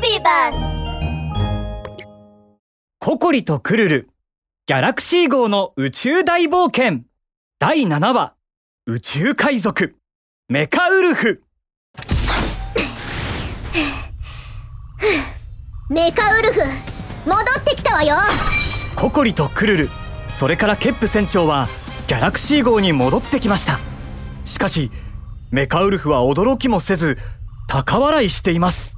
ビーバース。ココリとクルル、ギャラクシー号の宇宙大冒険第7話、宇宙海賊メカウルフ。メカウルフ、戻ってきたわよ。ココリとクルル、それからケップ船長はギャラクシー号に戻ってきました。しかしメカウルフは驚きもせず高笑いしています。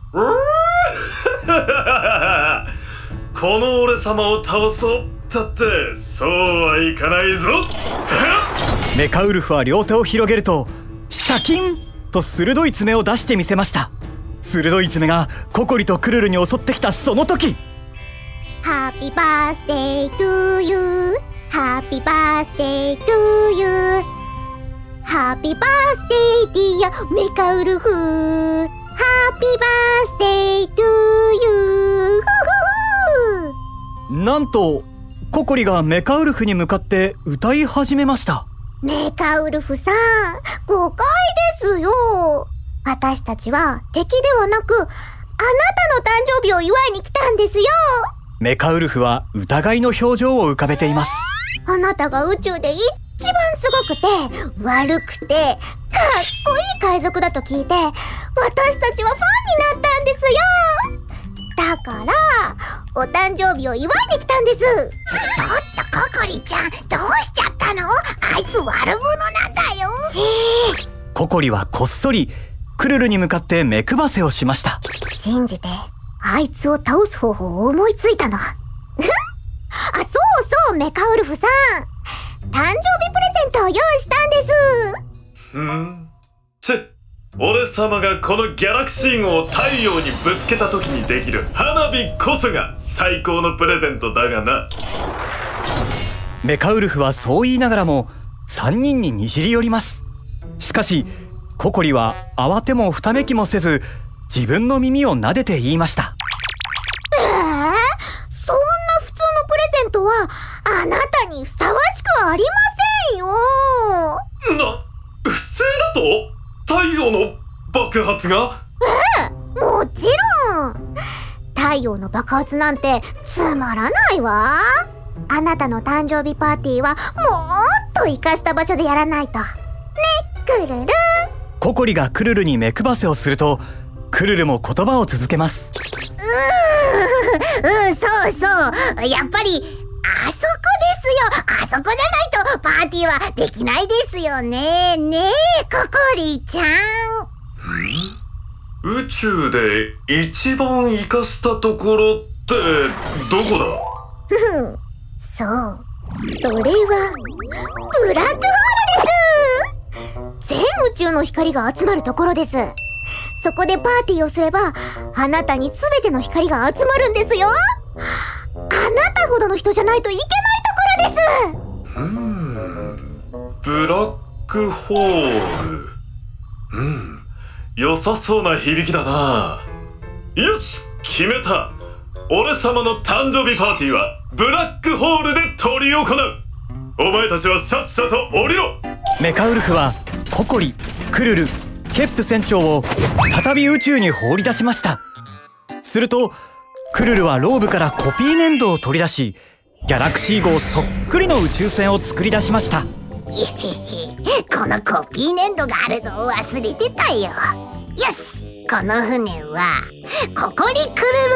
この俺様を倒そうだってそうはいかないぞ。メカウルフは両手を広げるとシャキンと鋭い爪を出してみせました。鋭い爪がココリとクルルに襲ってきたその時、ハッピーバースデートゥーユー、ハッピーバースデートゥーユー、ハッピーバースデーディアメカウルフ、ハッピーバースデートゥーユー。なんとココリがメカウルフに向かって歌い始めました。メカウルフさん、誤解ですよ。私たちは敵ではなくあなたの誕生日を祝いに来たんですよ。メカウルフは疑いの表情を浮かべています。あなたが宇宙で一番すごくて悪くてかっこいい海賊だと聞いて、私たちはファンになったんですよ。だからお誕生日を祝いに来たんです。ちょっとココリちゃん、どうしちゃったの？あいつ悪者なんだよ。ココリはこっそりクルルに向かって目配せをしました。信じて、あいつを倒す方法を思いついたの。あ、そうそう、メカウルフさん、誕生日プレゼントを用意したんです。俺様がこのギャラクシー号を太陽にぶつけた時にできる花火こそが最高のプレゼントだがな。メカウルフはそう言いながらも3人ににじり寄ります。しかしココリは慌てもふためきもせず自分の耳を撫でて言いました。そんな普通のプレゼントはあなたにふさわしくありませんよ。普通だと？太陽の爆発が？もちろん。太陽の爆発なんてつまらないわ。あなたの誕生日パーティーはもっと活かした場所でやらないとね、クルル。ココリがクルルに目配せをすると、クルルも言葉を続けます。そうそう、やっぱりあそこですよ。あそこじゃないとパーティーはできないですよね。ねえココリちゃん、宇宙で一番活かしたところってどこだ？そう、それはブラックホールです。全宇宙の光が集まるところです。そこでパーティーをすればあなたに全ての光が集まるんですよ。あなたほどの人じゃないといけないところです。ブラックホール、良さそうな響きだな。よし、決めた。俺様の誕生日パーティーはブラックホールで執り行う。お前たちはさっさと降りろ。メカウルフはココリ、クルル、ケップ船長を再び宇宙に放り出しました。するとクルルはローブからコピー粘土を取り出し、ギャラクシー号そっくりの宇宙船を作り出しました。このコピー粘土があるのを忘れてたよ。よし、この船はココリクル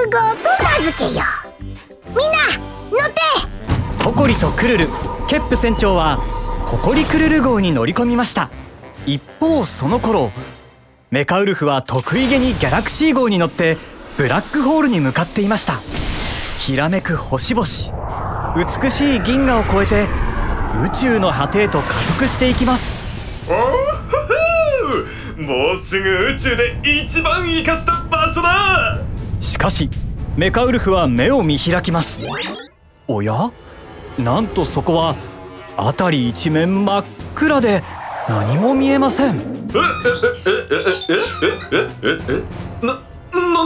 ル号と名付けよう。みんな乗って。ココリとクルル、ケップ船長はココリクルル号に乗り込みました。一方その頃、メカウルフは得意げにギャラクシー号に乗ってブラックホールに向かっていました。きらめく星々、美しい銀河を越えて宇宙の果てへと加速していきます。もうすぐ宇宙で一番活かした場所だ。しかしメカウルフは目を見開きます。おや、なんとそこは辺り一面真っ暗で何も見えません。なん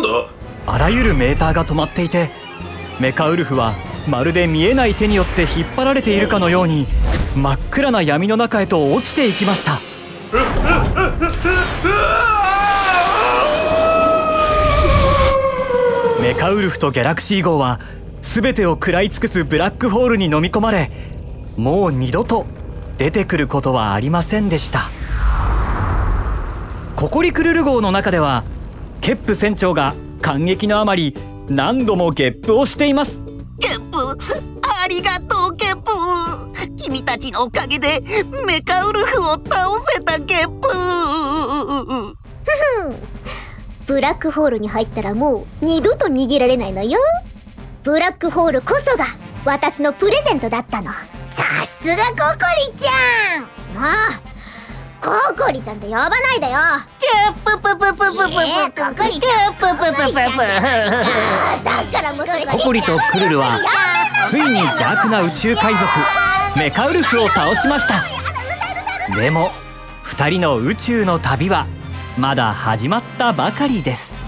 だ？あらゆるメーターが止まっていて、メカウルフはまるで見えない手によって引っ張られているかのように真っ暗な闇の中へと落ちていきました。メカウルフとギャラクシー号は全てを食らい尽くすブラックホールに飲み込まれ、もう二度と出てくることはありませんでした。ココリクルル号の中ではケップ船長が感激のあまり何度もゲップをしています。ゲップありがとう。ゲップ君たちのおかげでメカウルフを倒せた。ゲップブラックホールに入ったらもう二度と逃げられないのよ。ブラックホールこそが私のプレゼントだったの。さすがココリちゃん。もうココリちゃんって呼ばないでよ。プププププププココリちゃんプププププ。だからもうそれココリとクルルはついに邪悪な宇宙海賊メカウルフを倒しました。でも2人の宇宙の旅はまだ始まったばかりです。